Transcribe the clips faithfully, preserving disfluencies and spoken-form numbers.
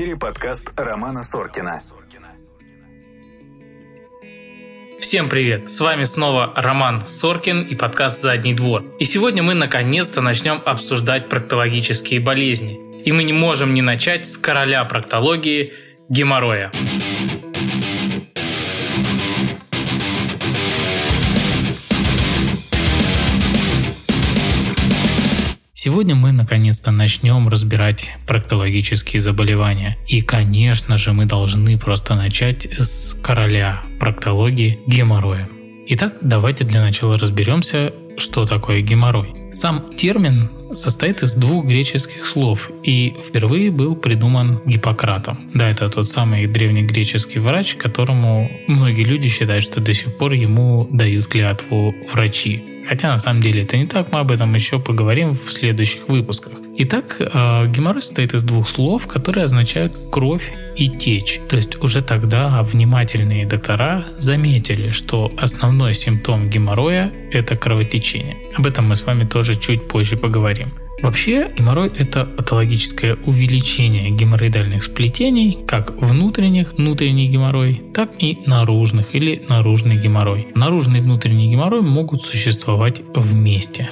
эфире подкаст Романа Соркина. Всем привет! С вами снова Роман Соркин и подкаст «Задний двор». И сегодня мы наконец-то начнем обсуждать проктологические болезни. И мы не можем не начать с короля проктологии – геморроя. Сегодня мы наконец-то начнем разбирать проктологические заболевания. И, конечно же, мы должны просто начать с короля проктологии – геморроя. Итак, давайте для начала разберемся, что такое геморрой. Сам термин состоит из двух греческих слов и впервые был придуман Гиппократом. Да, это тот самый древнегреческий врач, которому многие люди считают, что до сих пор ему дают клятву врачи. Хотя на самом деле это не так, мы об этом еще поговорим в следующих выпусках. Итак, геморрой состоит из двух слов, которые означают кровь и течь. То есть уже тогда внимательные доктора заметили, что основной симптом геморроя – это кровотечение. Об этом мы с вами тоже чуть позже поговорим. Вообще, геморрой – это патологическое увеличение геморроидальных сплетений, как внутренних, внутренний геморрой, так и наружных или наружный геморрой. Наружный и внутренний геморрой могут существовать вместе.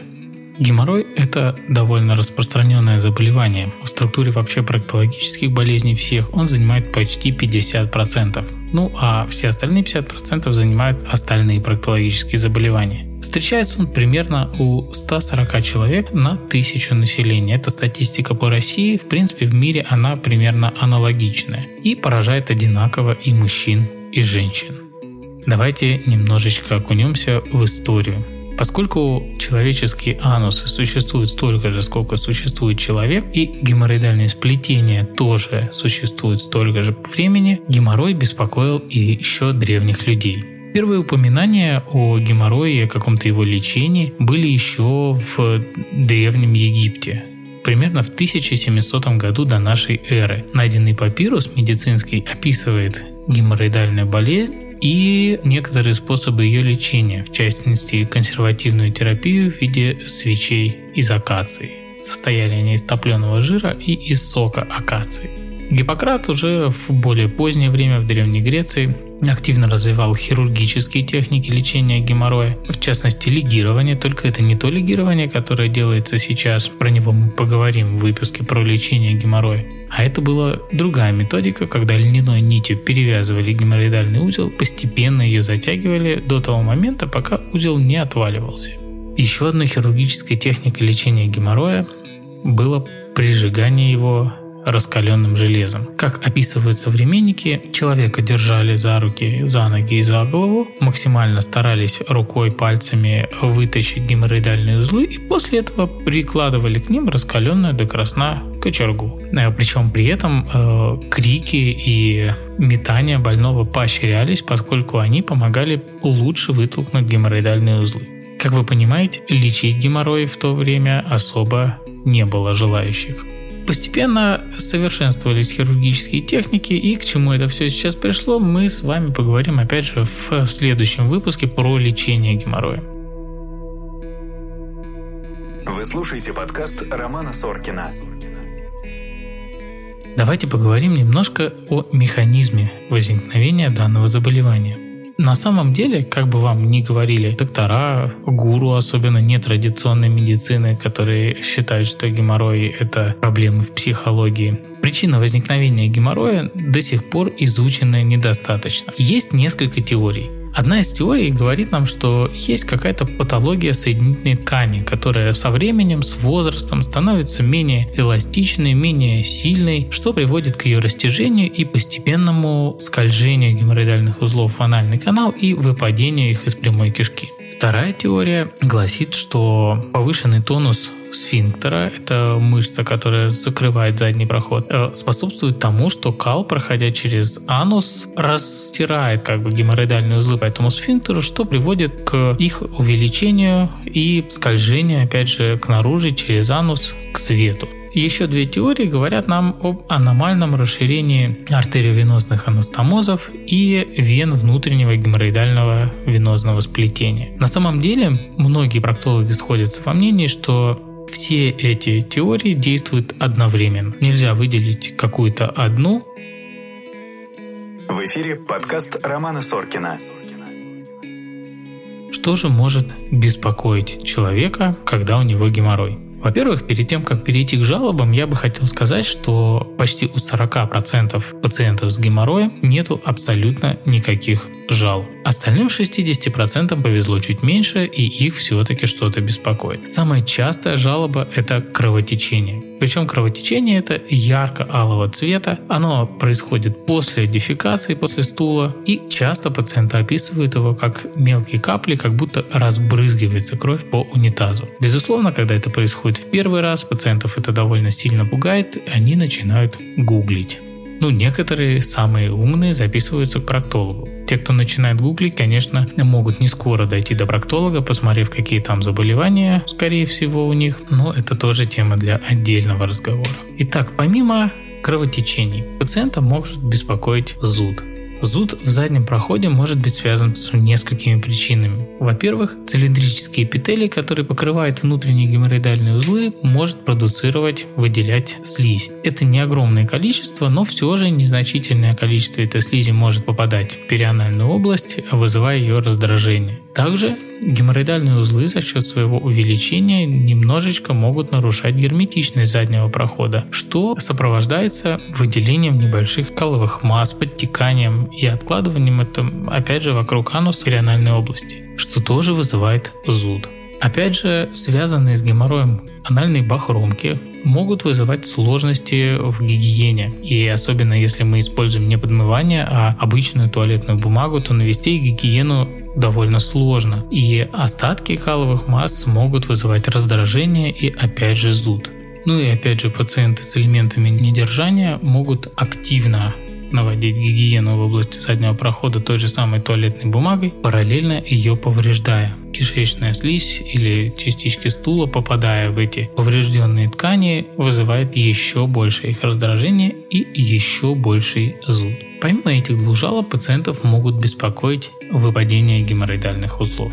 Геморрой – это довольно распространенное заболевание. В структуре вообще проктологических болезней всех он занимает почти пятьдесят процентов. Ну а все остальные пятьдесят процентов занимают остальные проктологические заболевания. Встречается он примерно у ста сорока человек на тысячу населения. Это статистика по России, в принципе в мире она примерно аналогичная и поражает одинаково и мужчин, и женщин. Давайте немножечко окунемся в историю. Поскольку человеческие анусы существуют столько же, сколько существует человек, и геморроидальные сплетения тоже существуют столько же времени, геморрой беспокоил и еще древних людей. Первые упоминания о геморрое и о каком-то его лечении были еще в Древнем Египте. Примерно в тысяча семисотом году до нашей эры. Найденный папирус медицинский описывает геморроидальную болезнь и некоторые способы ее лечения, в частности консервативную терапию в виде свечей из акации. Состояли они из топленого жира и из сока акации. Гиппократ уже в более позднее время в Древней Греции активно развивал хирургические техники лечения геморроя, в частности лигирование, только это не то лигирование, которое делается сейчас, про него мы поговорим в выпуске про лечение геморроя, а это была другая методика, когда льняной нитью перевязывали геморроидальный узел, постепенно ее затягивали до того момента, пока узел не отваливался. Еще одной хирургической техникой лечения геморроя было прижигание его раскаленным железом. Как описывают современники, человека держали за руки, за ноги и за голову, максимально старались рукой, пальцами вытащить геморроидальные узлы и после этого прикладывали к ним раскаленную до красна кочергу. Причем при этом э, крики и метания больного поощрялись, поскольку они помогали лучше вытолкнуть геморроидальные узлы. Как вы понимаете, лечить геморрой в то время особо не было желающих. Постепенно совершенствовались хирургические техники, и к чему это все сейчас пришло, мы с вами поговорим опять же в следующем выпуске про лечение геморроя. Вы слушаете подкаст Романа Соркина. Давайте поговорим немножко о механизме возникновения данного заболевания. На самом деле, как бы вам ни говорили доктора, гуру, особенно нетрадиционной медицины, которые считают, что геморрой – это проблема в психологии, причина возникновения геморроя до сих пор изучена недостаточно. Есть несколько теорий. Одна из теорий говорит нам, что есть какая-то патология соединительной ткани, которая со временем, с возрастом становится менее эластичной, менее сильной, что приводит к ее растяжению и постепенному скольжению геморроидальных узлов в анальный канал и выпадению их из прямой кишки. Вторая теория гласит, что повышенный тонус сфинктера, это мышца, которая закрывает задний проход, способствует тому, что кал, проходя через анус, растирает как бы геморроидальные узлы по этому сфинктеру, что приводит к их увеличению и скольжению, опять же, к наружу через анус к свету. Еще две теории говорят нам об аномальном расширении артериовенозных анастомозов и вен внутреннего геморроидального венозного сплетения. На самом деле, многие проктологи сходятся во мнении, что Все эти теории действуют одновременно. Нельзя выделить какую-то одну. В эфире подкаст Романа Соркина. Что же может беспокоить человека, когда у него геморрой? Во-первых, перед тем, как перейти к жалобам, я бы хотел сказать, что почти у сорока процентов пациентов с геморроем нету абсолютно никаких жалоб. Остальным шестидесяти процентам повезло чуть меньше, и их все-таки что-то беспокоит. Самая частая жалоба – это кровотечение. Причем кровотечение это ярко-алого цвета, оно происходит после дефекации, после стула, и часто пациенты описывают его как мелкие капли, как будто разбрызгивается кровь по унитазу. Безусловно, когда это происходит в первый раз, пациентов это довольно сильно пугает, они начинают гуглить. Ну, некоторые самые умные записываются к проктологу. Те, кто начинает гуглить, конечно, могут не скоро дойти до проктолога, посмотрев, какие там заболевания, скорее всего, у них, но это тоже тема для отдельного разговора. Итак, помимо кровотечений, пациента может беспокоить зуд. Зуд в заднем проходе может быть связан с несколькими причинами. Во-первых, цилиндрические эпителий, которые покрывают внутренние геморроидальные узлы, может продуцировать, выделять слизь. Это не огромное количество, но все же незначительное количество этой слизи может попадать в перианальную область, вызывая ее раздражение. Также геморроидальные узлы за счет своего увеличения немножечко могут нарушать герметичность заднего прохода, что сопровождается выделением небольших каловых масс, подтеканием и откладыванием это, опять же, вокруг ануса перианальной области, что тоже вызывает зуд. Опять же, связанные с геморроем анальные бахромки могут вызывать сложности в гигиене. И особенно если мы используем не подмывание, а обычную туалетную бумагу, то навести гигиену довольно сложно. И остатки каловых масс могут вызывать раздражение и опять же зуд. Ну и опять же пациенты с элементами недержания могут активно наводить гигиену в области заднего прохода той же самой туалетной бумагой, параллельно ее повреждая. Кишечная слизь или частички стула, попадая в эти поврежденные ткани, вызывает еще больше их раздражение и еще больший зуд. Помимо этих двух жалоб, пациентов могут беспокоить выпадение геморроидальных узлов.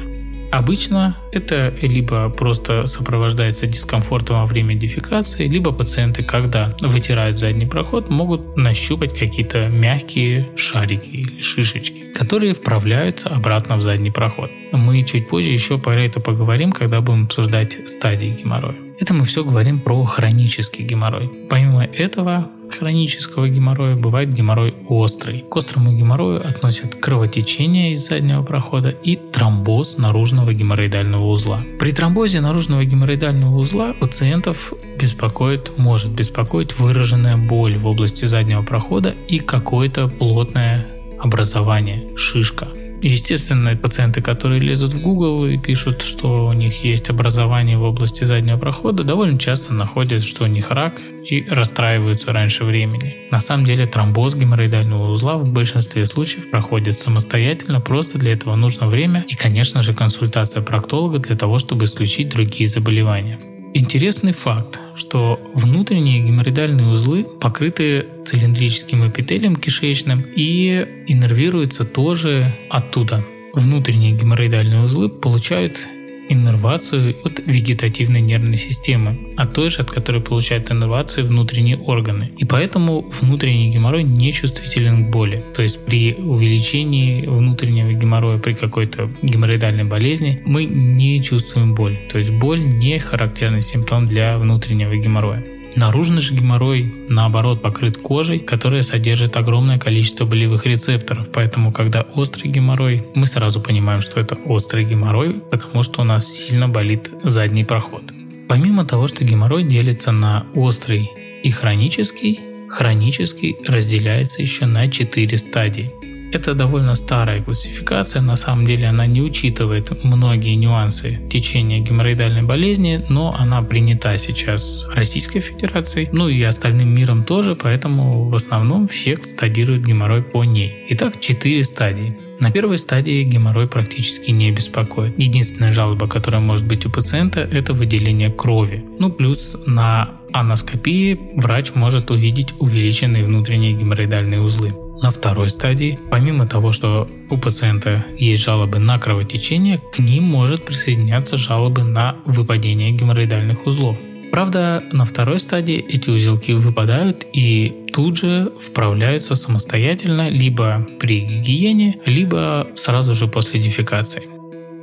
Обычно это либо просто сопровождается дискомфортом во время дефекации, либо пациенты, когда вытирают задний проход, могут нащупать какие-то мягкие шарики или шишечки, которые вправляются обратно в задний проход. Мы чуть позже еще про это поговорим, когда будем обсуждать стадии геморроя. Это мы все говорим про хронический геморрой. Помимо этого хронического геморроя бывает геморрой острый. К острому геморрою относят кровотечение из заднего прохода и тромбоз наружного геморроидального узла. При тромбозе наружного геморроидального узла пациентов беспокоит, может беспокоить выраженная боль в области заднего прохода и какое-то плотное образование, шишка. Естественно, пациенты, которые лезут в Google и пишут, что у них есть образование в области заднего прохода, довольно часто находят, что у них рак и расстраиваются раньше времени. На самом деле тромбоз геморроидального узла в большинстве случаев проходит самостоятельно, просто для этого нужно время и, конечно же, консультация проктолога для того, чтобы исключить другие заболевания. Интересный факт, что внутренние геморроидальные узлы покрыты цилиндрическим эпителием кишечным и иннервируются тоже оттуда. Внутренние геморроидальные узлы получают иннервацию от вегетативной нервной системы, от той же, от которой получают иннервацию внутренние органы. И поэтому внутренний геморрой не чувствителен к боли. То есть при увеличении внутреннего геморроя, при какой-то геморроидальной болезни мы не чувствуем боль. То есть боль не характерный симптом для внутреннего геморроя. Наружный же геморрой, наоборот, покрыт кожей, которая содержит огромное количество болевых рецепторов, поэтому, когда острый геморрой, мы сразу понимаем, что это острый геморрой, потому что у нас сильно болит задний проход. Помимо того, что геморрой делится на острый и хронический, хронический разделяется еще на четыре стадии. Это довольно старая классификация, на самом деле она не учитывает многие нюансы течения геморроидальной болезни, но она принята сейчас Российской Федерацией, ну и остальным миром тоже, поэтому в основном все стадируют геморрой по ней. Итак, четыре стадии. На первой стадии геморрой практически не беспокоит. Единственная жалоба, которая может быть у пациента, это выделение крови. Ну плюс на аноскопии врач может увидеть увеличенные внутренние геморроидальные узлы. На второй стадии, помимо того, что у пациента есть жалобы на кровотечение, к ним может присоединяться жалобы на выпадение геморроидальных узлов. Правда, на второй стадии эти узелки выпадают и тут же вправляются самостоятельно либо при гигиене, либо сразу же после дефекации.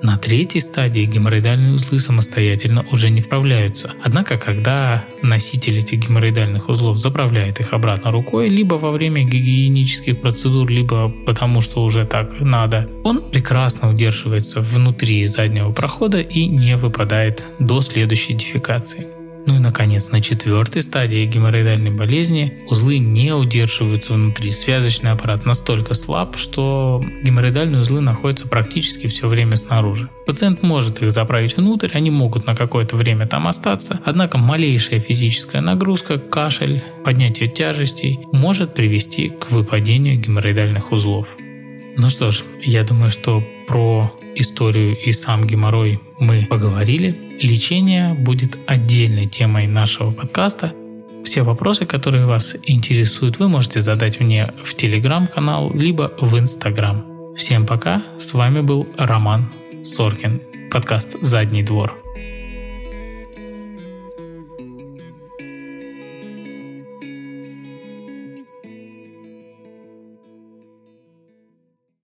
На третьей стадии геморроидальные узлы самостоятельно уже не вправляются. Однако, когда носитель этих геморроидальных узлов заправляет их обратно рукой, либо во время гигиенических процедур, либо потому что уже так надо, он прекрасно удерживается внутри заднего прохода и не выпадает до следующей дефекации. Ну и, наконец, на четвертой стадии геморроидальной болезни узлы не удерживаются внутри. Связочный аппарат настолько слаб, что геморроидальные узлы находятся практически все время снаружи. Пациент может их заправить внутрь, они могут на какое-то время там остаться, однако малейшая физическая нагрузка, кашель, поднятие тяжестей может привести к выпадению геморроидальных узлов. Ну что ж, я думаю, что про историю и сам геморрой мы поговорили. Лечение будет отдельной темой нашего подкаста. Все вопросы, которые вас интересуют, вы можете задать мне в телеграм-канал, либо в инстаграм. Всем пока, с вами был Роман Соркин, подкаст «Задний двор».